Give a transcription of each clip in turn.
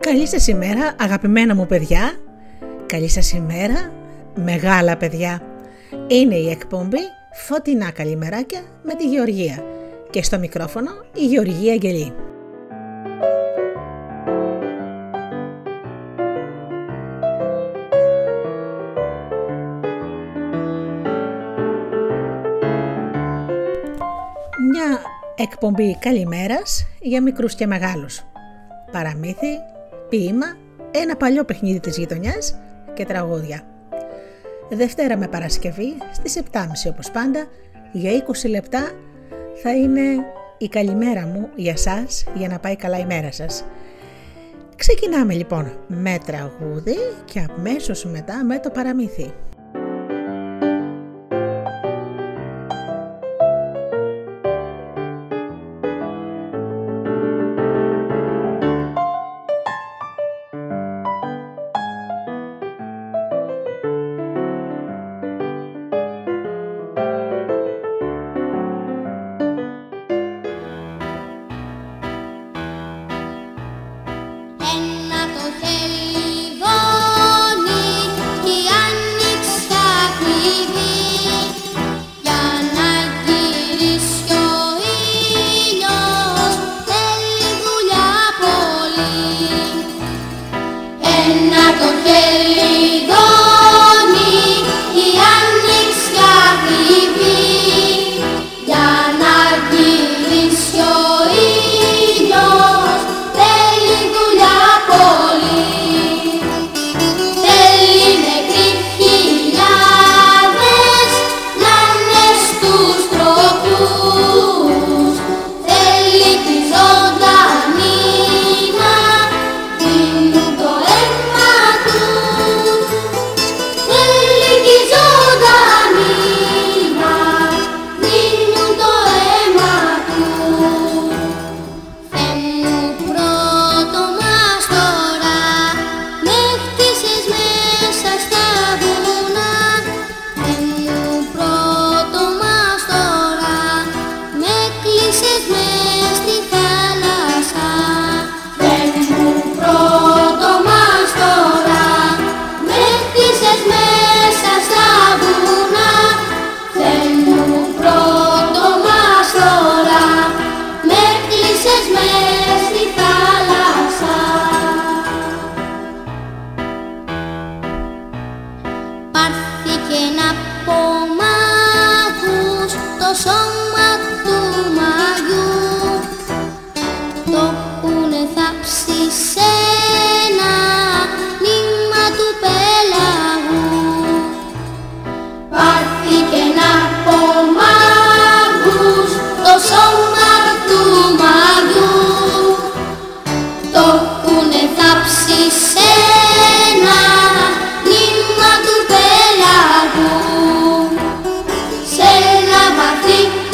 Καλή σας ημέρα αγαπημένα μου παιδιά, καλή σας ημέρα μεγάλα παιδιά. Είναι η εκπομπή Φωτεινά Καλημεράκια με τη Γεωργία και στο μικρόφωνο η Γεωργία Αγγελή. Μια εκπομπή καλημέρας για μικρούς και μεγάλους. Παραμύθι, ποίημα, ένα παλιό παιχνίδι της γειτονιάς και τραγούδια. Δευτέρα με Παρασκευή στις 7.30 όπως πάντα για 20 λεπτά θα είναι η καλημέρα μου για σας, για να πάει καλά η μέρα σας. Ξεκινάμε λοιπόν με τραγούδι και αμέσως μετά με το παραμύθι. Thank you.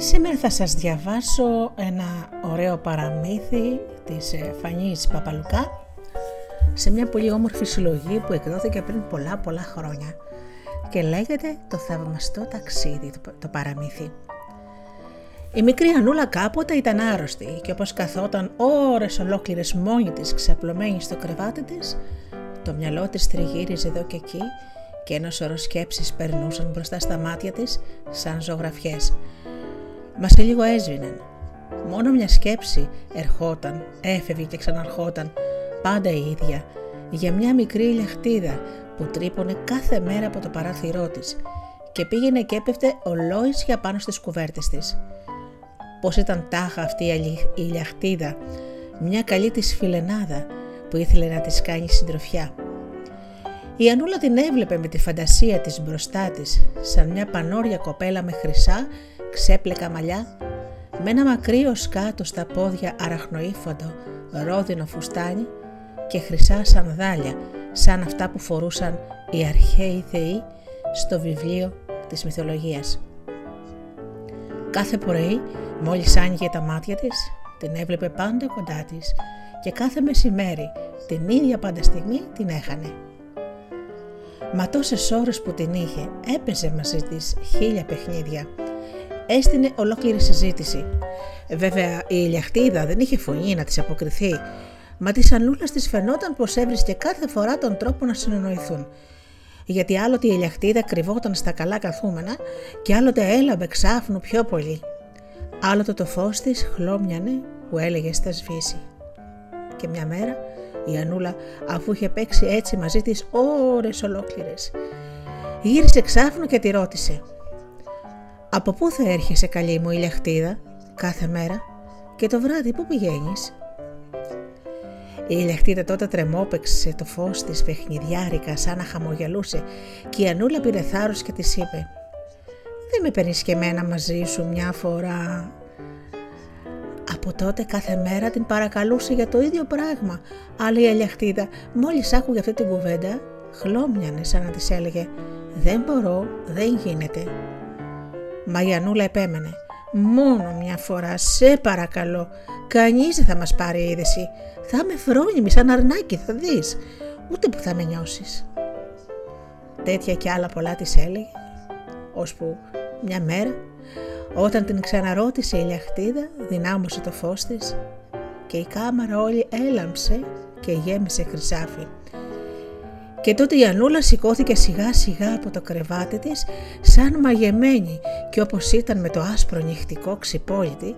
Σήμερα θα σας διαβάσω ένα ωραίο παραμύθι της Φανής Παπαλουκά σε μια πολύ όμορφη συλλογή που εκδόθηκε πριν πολλά χρόνια και λέγεται «Το θαυμαστό ταξίδι», το παραμύθι. Η μικρή Αννούλα κάποτε ήταν άρρωστη και όπως καθόταν ώρες ολόκληρες μόνη της ξαπλωμένη στο κρεβάτι της, το μυαλό της τριγύριζε εδώ και εκεί και ένα σωρό σκέψεις περνούσαν μπροστά στα μάτια της σαν ζωγραφιές. Μα σε λίγο έσβηναν. Μόνο μια σκέψη ερχόταν, έφευγε και ξαναρχόταν, πάντα η ίδια, για μια μικρή λιαχτίδα που τρύπωνε κάθε μέρα από το παράθυρό της και πήγαινε και έπεφτε ολόησια πάνω στις κουβέρτες της. Πώς ήταν τάχα αυτή η λιαχτίδα, μια καλή της φιλενάδα που ήθελε να της κάνει συντροφιά. Η Αννούλα την έβλεπε με τη φαντασία της μπροστά της, σαν μια πανόρια κοπέλα με χρυσά, ξέπλεκα μαλλιά, με ένα μακρύ οσκάτο στα πόδια αραχνοήφαντο, ρόδινο φουστάνι και χρυσά σανδάλια, σαν αυτά που φορούσαν οι αρχαίοι θεοί στο βιβλίο της μυθολογίας. Κάθε πρωί, μόλις άνοιγε τα μάτια της, την έβλεπε πάντα κοντά της και κάθε μεσημέρι, την ίδια πάντα στιγμή, την έχανε. Μα τόσες ώρες που την είχε, έπαιζε μαζί της 1000 παιχνίδια. Έστεινε ολόκληρη συζήτηση. Βέβαια, η λιαχτίδα δεν είχε φωνή να της αποκριθεί, μα της Αννούλας της φαινόταν πως έβρισκε κάθε φορά τον τρόπο να συνεννοηθούν. Γιατί άλλοτε η λιαχτίδα κρυβόταν στα καλά καθούμενα και άλλοτε έλαμπε ξάφνου πιο πολύ. Άλλοτε το φως της χλώμιανε που έλεγε στα σβήσει. Και μια μέρα η Αννούλα, αφού είχε παίξει έτσι μαζί της ώρες ολόκληρες, γύρισε ξάφνου και τη ρώτησε: «Από πού θα έρχεσαι, καλή μου η λιαχτίδα, κάθε μέρα, και το βράδυ πού πηγαίνεις?» Η λιαχτίδα τότε τρεμόπαιξε το φως της παιχνιδιάρικα σαν να χαμογελούσε και η Αννούλα πήρε θάρρος και της είπε: «Δεν με παίρνεις και εμένα μαζί σου μια φορά?» Από τότε κάθε μέρα την παρακαλούσε για το ίδιο πράγμα, αλλά η λιαχτίδα μόλις άκουγε αυτή την κουβέντα χλώμιανε σαν να της έλεγε «Δεν μπορώ, δεν γίνεται». Μα η Αννούλα επέμενε: «Μόνο μια φορά, σε παρακαλώ, κανείς δεν θα μας πάρει είδηση. Θα είμαι φρόνιμη σαν αρνάκι, θα δεις, ούτε που θα με νιώσεις». Τέτοια και άλλα πολλά της έλεγε, ώσπου μια μέρα, όταν την ξαναρώτησε η λιαχτίδα, δυνάμωσε το φως της και η κάμαρα όλη έλαμψε και γέμισε χρυσάφι. Και τότε η Αννούλα σηκώθηκε σιγά σιγά από το κρεβάτι της σαν μαγεμένη και όπως ήταν με το άσπρο νυχτικό ξυπόλυτη,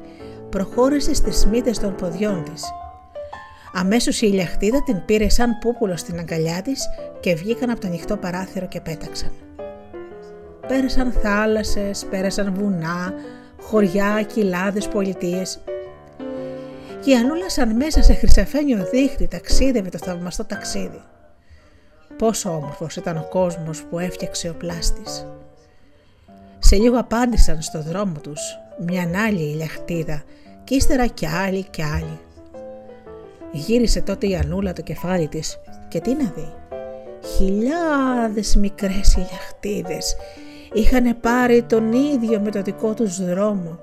προχώρησε στις μύτες των ποδιών της. Αμέσως η λιαχτίδα την πήρε σαν πούπουλο στην αγκαλιά της και βγήκαν από το ανοιχτό παράθυρο και πέταξαν. Πέρασαν θάλασσες, πέρασαν βουνά, χωριά, κοιλάδες, πολιτείες. Και η Αννούλα σαν μέσα σε χρυσαφένιο δίχτυ ταξίδευε το θαυμαστό ταξίδι. Πόσο όμορφος ήταν ο κόσμος που έφτιαξε ο πλάστης. Σε λίγο απάντησαν στο δρόμο τους μιαν άλλη λιαχτίδα και ύστερα κι άλλη κι άλλη. Γύρισε τότε η Αννούλα το κεφάλι της και τι να δει. 1000 μικρές λιαχτίδες είχαν πάρει τον ίδιο με το δικό τους δρόμο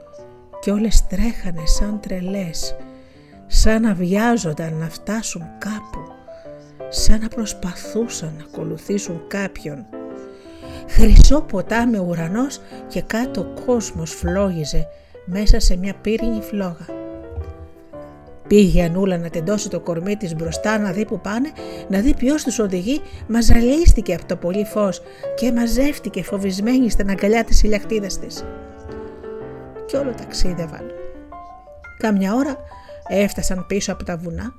και όλες τρέχανε σαν τρελές, σαν να βιάζονταν να φτάσουν κάπου, σαν να προσπαθούσαν να ακολουθήσουν κάποιον. Χρυσό ποτάμι ουρανός και κάτω ο κόσμος φλόγιζε μέσα σε μια πύρινη φλόγα. Πήγε η Αννούλα να τεντώσει το κορμί της μπροστά να δει που πάνε, να δει ποιος τους οδηγεί, μα ζαλίστηκε από το πολύ φως και μαζεύτηκε φοβισμένη στην αγκαλιά της λιαχτίδας της. Κι όλο ταξίδευαν. Καμιά ώρα έφτασαν πίσω από τα βουνά,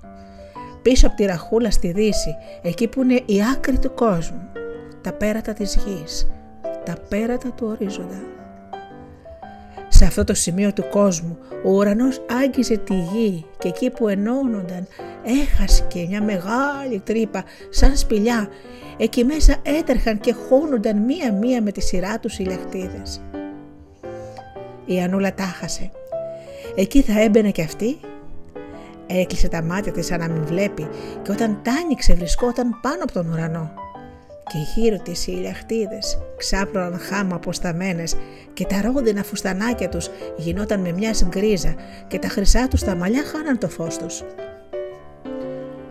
πίσω από τη ραχούλα στη δύση, εκεί που είναι η άκρη του κόσμου, τα πέρατα της γης, τα πέρατα του ορίζοντα. Σε αυτό το σημείο του κόσμου ο ουρανός άγγιζε τη γη και εκεί που ενώνονταν έχασκε μια μεγάλη τρύπα σαν σπηλιά. Εκεί μέσα έτρεχαν και χώνονταν μία-μία με τη σειρά τους οι λιαχτίδες. Η Αννούλα τα χάσε. Εκεί θα έμπαινε κι αυτή. Έκλεισε τα μάτια της σαν να μην βλέπει και όταν τ' άνοιξε βρισκόταν πάνω από τον ουρανό. και γύρω της οι ηλιαχτίδες ξάπλωναν χάμα αποσταμένες και τα ρόδινα φουστανάκια τους γινόταν με μιας γκρίζα και τα χρυσά τους τα μαλλιά χάναν το φως τους.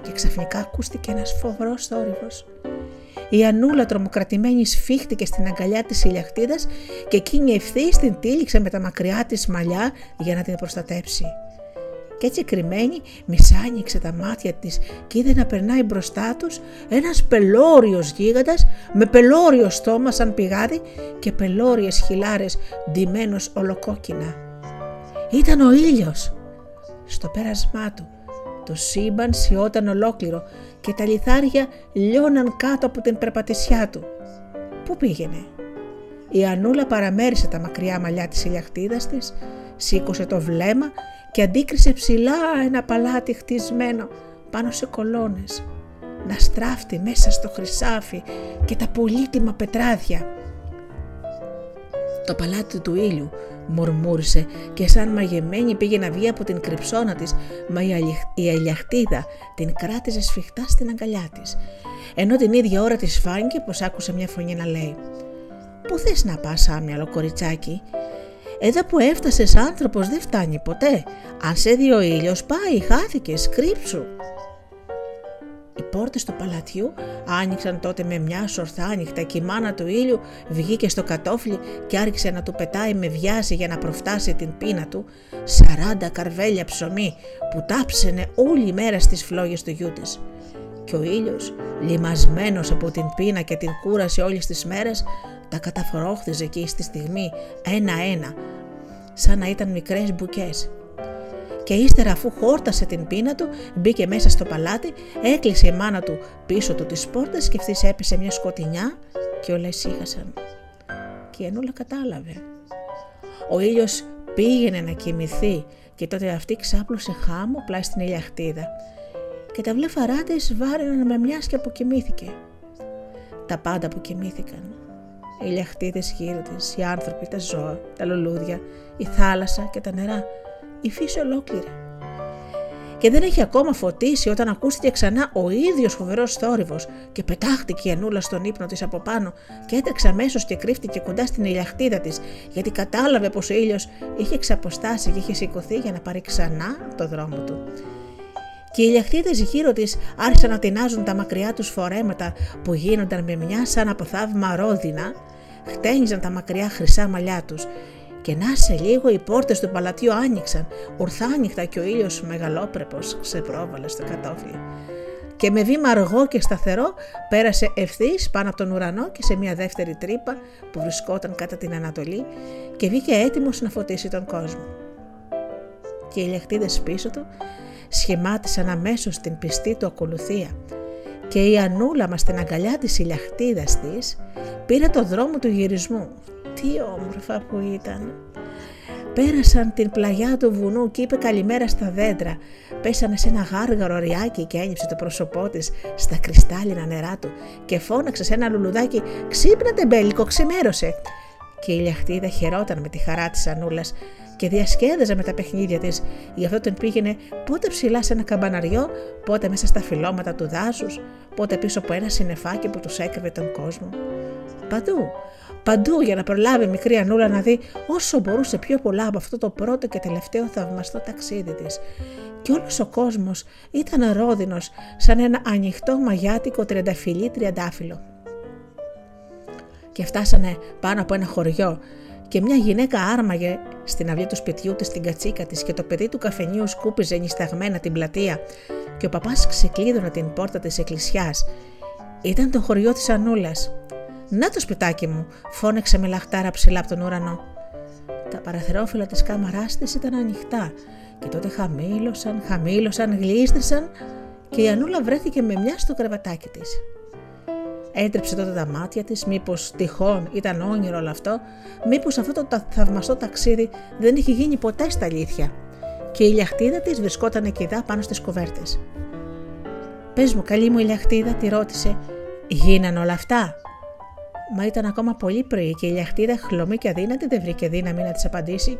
Και ξαφνικά ακούστηκε ένας φοβερός θόρυβος. Η Αννούλα τρομοκρατημένη σφίχτηκε στην αγκαλιά της ηλιαχτίδας και εκείνη ευθύς την τύλιξε με τα μακριά της μαλλιά για να την προστατέψει. Κι έτσι κρυμμένη μισάνοιξε τα μάτια της και είδε να περνάει μπροστά τους ένας πελώριος γίγαντας με πελώριο στόμα σαν πηγάδι και πελώριες χιλάρες ντυμένος ολοκόκκινα. Ήταν ο ήλιος. Στο πέρασμά του το σύμπαν σιόταν ολόκληρο και τα λιθάρια λιώναν κάτω από την περπατησιά του. Πού πήγαινε? Η Αννούλα παραμέρισε τα μακριά μαλλιά της ηλιαχτίδας της, σήκωσε το βλέμμα και αντίκρισε ψηλά ένα παλάτι χτισμένο πάνω σε κολόνες, να στράφτη μέσα στο χρυσάφι και τα πολύτιμα πετράδια. «Το παλάτι του ήλιου», μουρμούρισε και σαν μαγεμένη πήγε να βγει από την κρυψώνα της, μα η ηλιαχτίδα την κράτησε σφιχτά στην αγκαλιά της, ενώ την ίδια ώρα της φάνηκε πως άκουσε μια φωνή να λέει «Πού θες να πας, άμυαλο κοριτσάκι? Εδώ που έφτασες άνθρωπος δεν φτάνει ποτέ. Αν σε δει ο ήλιος, πάει, χάθηκες, κρύψου». Οι πόρτες του παλατιού άνοιξαν τότε με μια σορθά άνοιχτα και η μάνα του ήλιου βγήκε στο κατόφλι και άρχισε να του πετάει με βιάση για να προφτάσει την πείνα του 40 καρβέλια ψωμί που τάψαινε όλη η μέρα στις φλόγες του γιού της. Και ο ήλιος, λιμασμένος από την πείνα και την κούραση όλες τις μέρες, τα καταφορόχθιζε εκεί στη στιγμή ένα-ένα, σαν να ήταν μικρές μπουκές. Και ύστερα, αφού χόρτασε την πείνα του, μπήκε μέσα στο παλάτι, έκλεισε η μάνα του πίσω του τις πόρτες και αυτής έπεσε μια σκοτεινιά και όλα ησύχασαν. Και η Αννούλα κατάλαβε. Ο ήλιος πήγαινε να κοιμηθεί και τότε αυτή ξάπλωσε χάμω πλάι στην ηλιαχτίδα και τα βλέφαρά της βάραιναν με μιας και αποκοιμήθηκε. Τα πάντα αποκοιμήθηκαν. Οι ηλιαχτίδες γύρω της, οι άνθρωποι, τα ζώα, τα λουλούδια, η θάλασσα και τα νερά, η φύση ολόκληρη. Και δεν είχε ακόμα φωτίσει όταν ακούστηκε ξανά ο ίδιος φοβερός θόρυβος και πετάχτηκε η Αννούλα στον ύπνο της από πάνω και έτρεξε αμέσως και κρύφτηκε κοντά στην ηλιαχτίδα της, γιατί κατάλαβε πως ο ήλιος είχε εξαποστάσει και είχε σηκωθεί για να πάρει ξανά το δρόμο του. Και οι ηλιαχτίδες γύρω της άρχισαν να τεινάζουν τα μακριά τους φορέματα που γίνονταν με μια σαν από θαύμα ρόδινα, χτένιζαν τα μακριά χρυσά μαλλιά τους. Και να σε λίγο οι πόρτες του παλατιού άνοιξαν, ορθάνυχτα και ο ήλιος μεγαλόπρεπος ξεπρόβαλε στο κατόφλι. Και με βήμα αργό και σταθερό πέρασε ευθύς πάνω από τον ουρανό και σε μια δεύτερη τρύπα που βρισκόταν κατά την Ανατολή και βγήκε έτοιμος να φωτίσει τον κόσμο. Και οι ηλιαχτίδες πίσω του σχημάτισαν αμέσως την πιστή του ακολουθία και η Αννούλα μας στην αγκαλιά της ηλιαχτίδας της πήρε το δρόμο του γυρισμού. Τι όμορφα που ήταν! Πέρασαν την πλαγιά του βουνού και είπε καλημέρα στα δέντρα. Πέσανε σε ένα γάργαρο αριάκι και ένιψε το πρόσωπό της στα κρυστάλλινα νερά του και φώναξε σε ένα λουλουδάκι «Ξύπνατε μπέλικο, ξημέρωσε!» Και η ηλιαχτίδα χαιρόταν με τη χαρά της Αννούλας και διασκέδαζε με τα παιχνίδια της, γι' αυτό τον πήγαινε πότε ψηλά σε ένα καμπαναριό, πότε μέσα στα φυλλώματα του δάσους, πότε πίσω από ένα συννεφάκι που τους έκρυβε τον κόσμο. Παντού για να προλάβει μικρή Αννούλα να δει όσο μπορούσε πιο πολλά από αυτό το πρώτο και τελευταίο θαυμαστό ταξίδι της. Και όλος ο κόσμος ήταν ρόδινος σαν ένα ανοιχτό μαγιάτικο τριαντάφυλλο. Και φτάσανε πάνω από ένα χωριό και μια γυναίκα άρμαγε στην αυλή του σπιτιού της την κατσίκα της και το παιδί του καφενείου σκούπιζε νησταγμένα την πλατεία και ο παπάς ξεκλείδωνε την πόρτα της εκκλησιάς. Ήταν το χωριό της Αννούλας. «Να το σπιτάκι μου», φώναξε με λαχτάρα ψηλά από τον ουρανό. Τα παραθυρόφυλλα της κάμαράς της ήταν ανοιχτά και τότε χαμήλωσαν, γλίστρησαν και η Αννούλα βρέθηκε με μια στο κρεβατάκι της. Έτρεψε τότε τα μάτια της, μήπως τυχόν ήταν όνειρο όλο αυτό, μήπως αυτό το θαυμαστό ταξίδι δεν είχε γίνει ποτέ στα αλήθεια. Και η ηλιαχτίδα της βρισκόταν εκειδά πάνω στις κουβέρτες. «Πες μου, καλή μου ηλιαχτίδα», τη ρώτησε, «γίναν όλα αυτά?» Μα ήταν ακόμα πολύ πρωί και η ηλιαχτίδα χλωμή και αδύνατη δεν βρήκε δύναμη να της απαντήσει.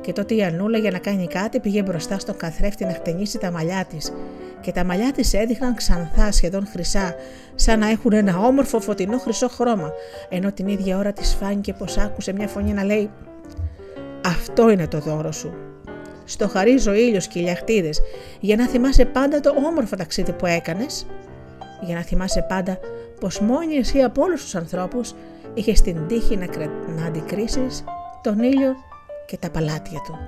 Και τότε η Αννούλα για να κάνει κάτι πήγε μπροστά στον καθρέφτη να χτενίσει τα μαλλιά της και τα μαλλιά της έδειχναν ξανθά, σχεδόν χρυσά, σαν να έχουν ένα όμορφο φωτεινό χρυσό χρώμα, ενώ την ίδια ώρα της φάνηκε πως άκουσε μια φωνή να λέει «Αυτό είναι το δώρο σου. Στο χαρίζω ήλιος και ηλιακτίδες, για να θυμάσαι πάντα το όμορφο ταξίδι που έκανες, για να θυμάσαι πάντα πως μόνη εσύ από όλους τους ανθρώπους είχες την τύχη να αντικρίσεις τον ήλιο και τα παλάτια του».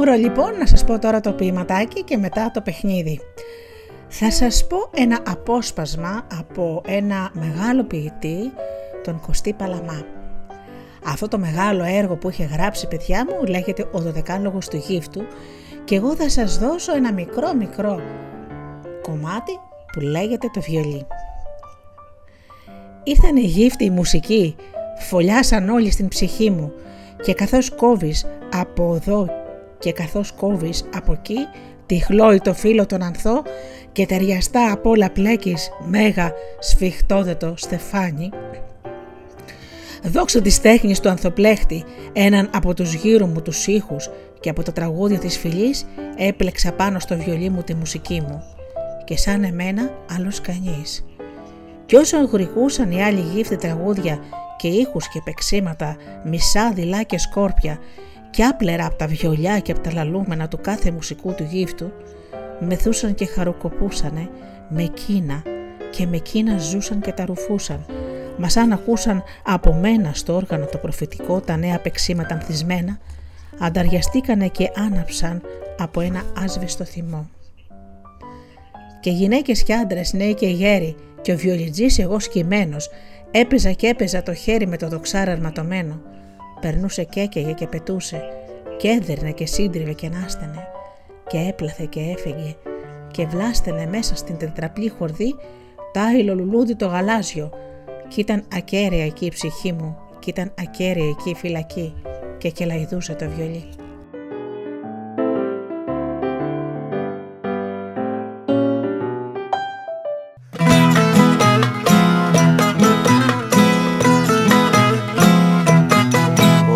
Ωραία, λοιπόν, να σας πω τώρα το ποιηματάκι και μετά το παιχνίδι. Θα σας πω ένα απόσπασμα από ένα μεγάλο ποιητή, τον Κωστή Παλαμά. Αυτό το μεγάλο έργο που είχε γράψει, παιδιά μου, λέγεται «Ο Δωδεκάλογος του Γύφτου» και εγώ θα σας δώσω ένα μικρό κομμάτι που λέγεται το βιολί. Ήρθανε γύφτη η μουσική, φωλιάσαν όλοι στην ψυχή μου και καθώς κόβεις από εδώ και καθώς κόβεις από εκεί, τυχλώει το φύλλο τον ανθό και ταιριαστά απ' όλα πλέκεις μέγα σφιχτόδετο στεφάνι. Δόξω της τέχνης του ανθοπλέχτη, έναν από τους γύρω μου τους ήχους και από τα τραγούδια της φυλής έπλεξα πάνω στο βιολί μου τη μουσική μου και σαν εμένα άλλος κανείς. Κι όσο γρηγούσαν οι άλλοι γύφτη τραγούδια και ήχους και πεξίματα, μισά δειλά και σκόρπια και άπλερα από τα βιολιά και από τα λαλούμενα του κάθε μουσικού του γύφτου, μεθούσαν και χαροκοπούσανε με κίνα και με κίνα ζούσαν και τα ρουφούσαν, μα σαν ακούσαν από μένα στο όργανο το προφητικό τα νέα πεξίματα ανθισμένα, ανταριαστήκανε και άναψαν από ένα άσβεστο θυμό. Και γυναίκες και άντρες, νέοι και γέροι, και ο βιολιτζής εγώ σκυμμένος, έπαιζα και έπαιζα το χέρι με το δοξάρα αρματωμένο. Περνούσε και έκαιγε και πετούσε, και έδερνε και σύντριβε και νάστενε, και έπλαθε και έφεγε, και βλάστενε μέσα στην τετραπλή χορδή τάιλο λουλούδι το γαλάζιο, κι ήταν ακέραια εκεί η ψυχή μου, κι ήταν ακέραια εκεί η φυλακή, και κελαϊδούσε το βιολί.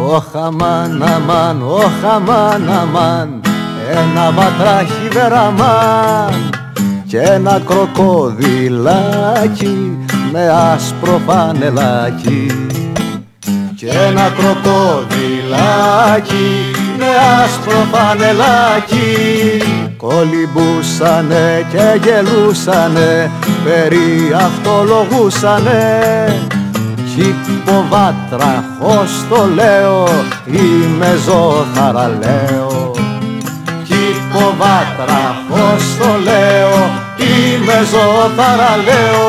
Ωχ αμάν, αμάν, ωχ αμάν, αμάν, ένα βατράχι βεραμάν και ένα κροκοδιλάκι με άσπρο φανελάκι, και ένα κροκοδιλάκι με άσπρο φανελάκι, κολυμπούσανε και γελούσανε, περί αυτολογούσανε. Κυποβάτραχος το λέω, είμαι ζωχαραλέο. Κυποβάτραχος το λέω, είμαι ζωχαραλέο.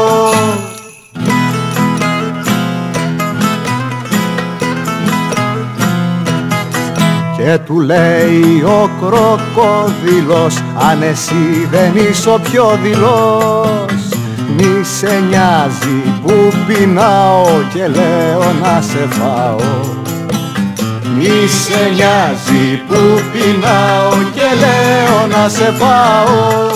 Και του λέει ο κροκόδιλος, αν εσύ δεν είσαι ο πιο δειλός, μη σε νοιάζει που πεινάω και λέω να σε φάω. Μη σε νοιάζει που πεινάω και λέω να σε φάω.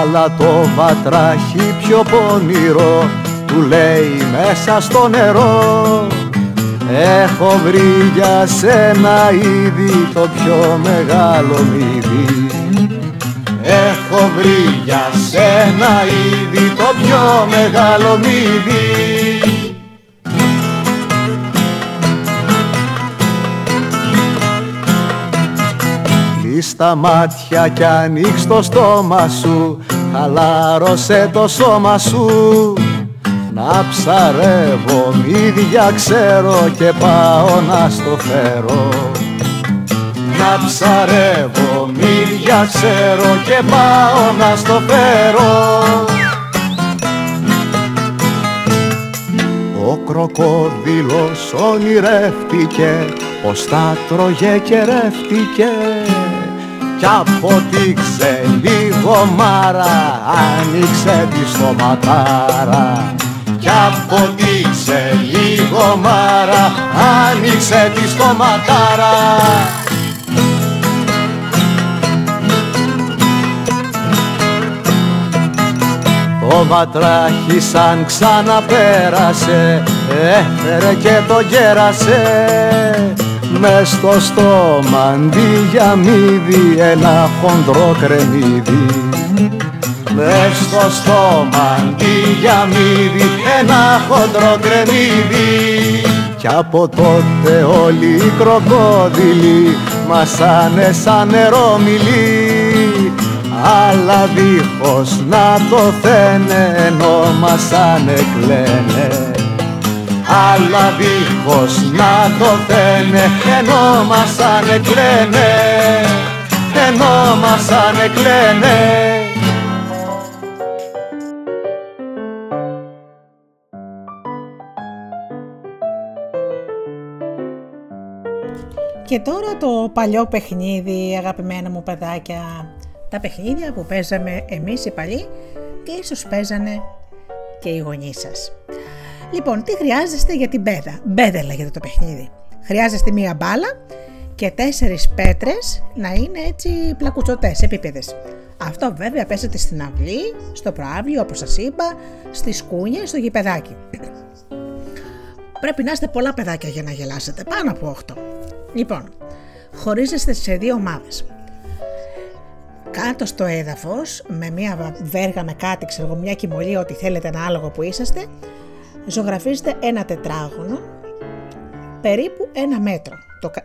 Αλλά το βατράχι πιο πονηρό του λέει μέσα στο νερό, έχω βρει για σένα ήδη το πιο μεγάλο μύδι. Έχω βρει για σένα ήδη το πιο μεγάλο μύδι. Κλείς τα μάτια κι ανοίξ το στόμα σου, χαλάρωσε το σώμα σου, να ψαρεύω μύδια ξέρω και πάω να στο φέρω. Να ψαρεύω μύδια ξέρω και πάω να στο φέρω. Ο κροκόδιλος ονειρεύτηκε πως τα τρώγε και ρεύτηκε, κι από τη ξελιγωμάρα άνοιξε τη στοματάρα, κι από τη ξελιγωμάρα άνοιξε τη στοματάρα. Το βατράχι σαν ξαναπέρασε, έφερε και το γέρασε, μες στο στόμα αντί για μύδι ένα χοντρό κρεμμύδι. Μες στο στόμα αντί για μύδι ένα χοντρό κρεμμύδι. Κι από τότε όλοι οι κροκόδιλοι μασάνε σαν νερόμυλοι, αλλά δίχως να το θένε ενώ μας ανεκλαίνε. Αλλά δίχως να το θένε ενώ μας ανεκλαίνε. Ενώ μας ανεκλαίνε. Και τώρα το παλιό παιχνίδι, αγαπημένα μου παιδάκια, τα παιχνίδια που παίζαμε εμείς οι παλιοί και ίσως παίζανε και οι γονείς σας. Λοιπόν, τι χρειάζεστε για την μπέδα? Μπέδα λέγεται το παιχνίδι. Χρειάζεστε μία μπάλα και 4 πέτρες να είναι έτσι πλακουτσωτές, επίπεδες. Αυτό βέβαια παίζεται στην αυλή, στο προάβλιο, όπως σας είπα, στις κούνιες, στο γηπεδάκι. Πρέπει να είστε πολλά παιδάκια για να γελάσετε, πάνω από 8. Λοιπόν, χωρίζεστε σε 2 ομάδες. Κάτω στο έδαφος, με μία βέργα με κάτι, μια κοιμωλή, ό,τι θέλετε, ένα άλογο που είσαστε, ζωγραφίζετε ένα τετράγωνο, περίπου 1 μέτρο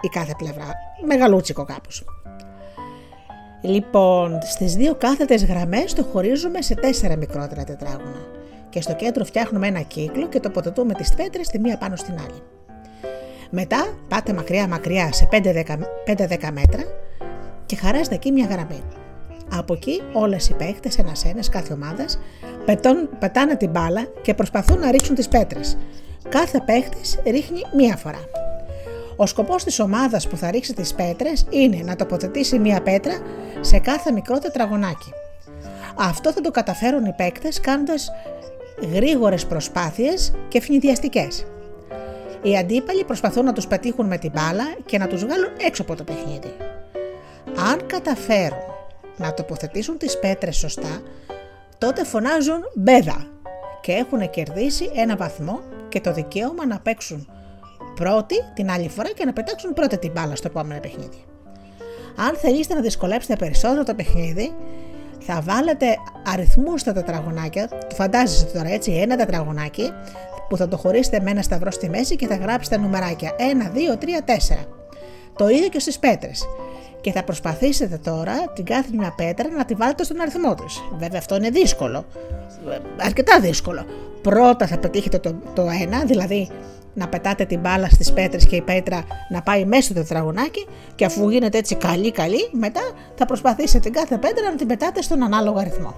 η κάθε πλευρά, μεγαλούτσικο κάπως. Λοιπόν, στις 2 κάθετες γραμμές το χωρίζουμε σε 4 μικρότερα τετράγωνα και στο κέντρο φτιάχνουμε ένα κύκλο και τοποθετούμε τις πέτρες τη μία πάνω στην άλλη. Μετά πάτε μακριά σε 5-10 μέτρα και χαράζετε εκεί μια γραμμή. Από εκεί όλες οι παίκτες, ένας κάθε ομάδας, πετάνε την μπάλα και προσπαθούν να ρίξουν τις πέτρες. Κάθε παίκτης ρίχνει μία φορά. Ο σκοπός της ομάδας που θα ρίξει τις πέτρες είναι να τοποθετήσει μία πέτρα σε κάθε μικρό τετραγωνάκι. Αυτό θα το καταφέρουν οι παίκτες κάνοντας γρήγορες προσπάθειες και φνηδιαστικές. Οι αντίπαλοι προσπαθούν να τους πετύχουν με την μπάλα και να τους βγάλουν έξω από το παιχνίδι. Αν καταφέρουν να τοποθετήσουν τις πέτρες σωστά, τότε φωνάζουν «μπέδα» και έχουν κερδίσει 1 βαθμό και το δικαίωμα να παίξουν πρώτη την άλλη φορά και να πετάξουν πρώτη την μπάλα στο επόμενο παιχνίδι. Αν θέλετε να δυσκολέψετε περισσότερο το παιχνίδι, θα βάλετε αριθμούς στα τετραγωνάκια, το φαντάζεστε τώρα έτσι, 1 τετραγωνάκι που θα το χωρίσετε με 1 σταυρό στη μέση και θα γράψετε νουμεράκια 1, 2, 3, 4. Το ίδιο και στις πέτρες. Και θα προσπαθήσετε τώρα την κάθε μια πέτρα να τη βάλετε στον αριθμό της. Βέβαια αυτό είναι δύσκολο, αρκετά δύσκολο. Πρώτα θα πετύχετε το 1, δηλαδή να πετάτε την μπάλα στις πέτρες και η πέτρα να πάει μέσα στο τετραγωνάκι και αφού γίνετε έτσι καλή, μετά θα προσπαθήσετε την κάθε πέτρα να την πετάτε στον ανάλογο αριθμό.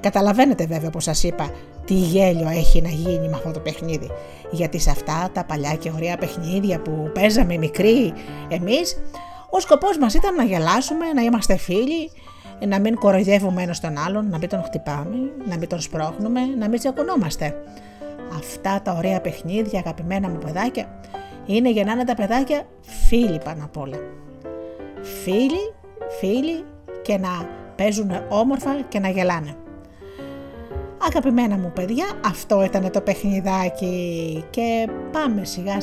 Καταλαβαίνετε βέβαια, όπως σας είπα, τι γέλιο έχει να γίνει με αυτό το παιχνίδι. Γιατί σε αυτά τα παλιά και ωραία παιχνίδια που παίζαμε μικροί εμείς, ο σκοπός μας ήταν να γελάσουμε, να είμαστε φίλοι, να μην κοροϊδεύουμε ένας τον άλλον, να μην τον χτυπάμε, να μην τον σπρώχνουμε, να μην τσακωνόμαστε. Αυτά τα ωραία παιχνίδια, αγαπημένα μου παιδάκια, είναι για να είναι τα παιδάκια φίλοι πάνω απ' όλα. Φίλοι και να παίζουν όμορφα και να γελάνε. Αγαπημένα μου παιδιά, αυτό ήταν το παιχνιδάκι και πάμε σιγά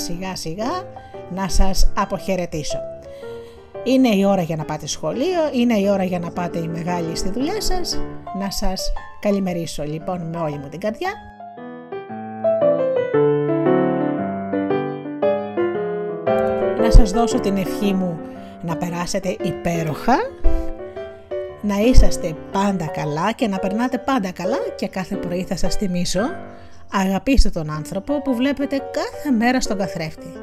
να σας αποχαιρετήσω. Είναι η ώρα για να πάτε σχολείο, είναι η ώρα για να πάτε οι μεγάλοι στη δουλειά σας. Να σας καλημερίσω λοιπόν με όλη μου την καρδιά. Να σας δώσω την ευχή μου να περάσετε υπέροχα, να είσαστε πάντα καλά και να περνάτε πάντα καλά και κάθε πρωί θα σας θυμίσω, αγαπήστε τον άνθρωπο που βλέπετε κάθε μέρα στον καθρέφτη.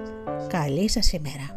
Καλή σας ημέρα.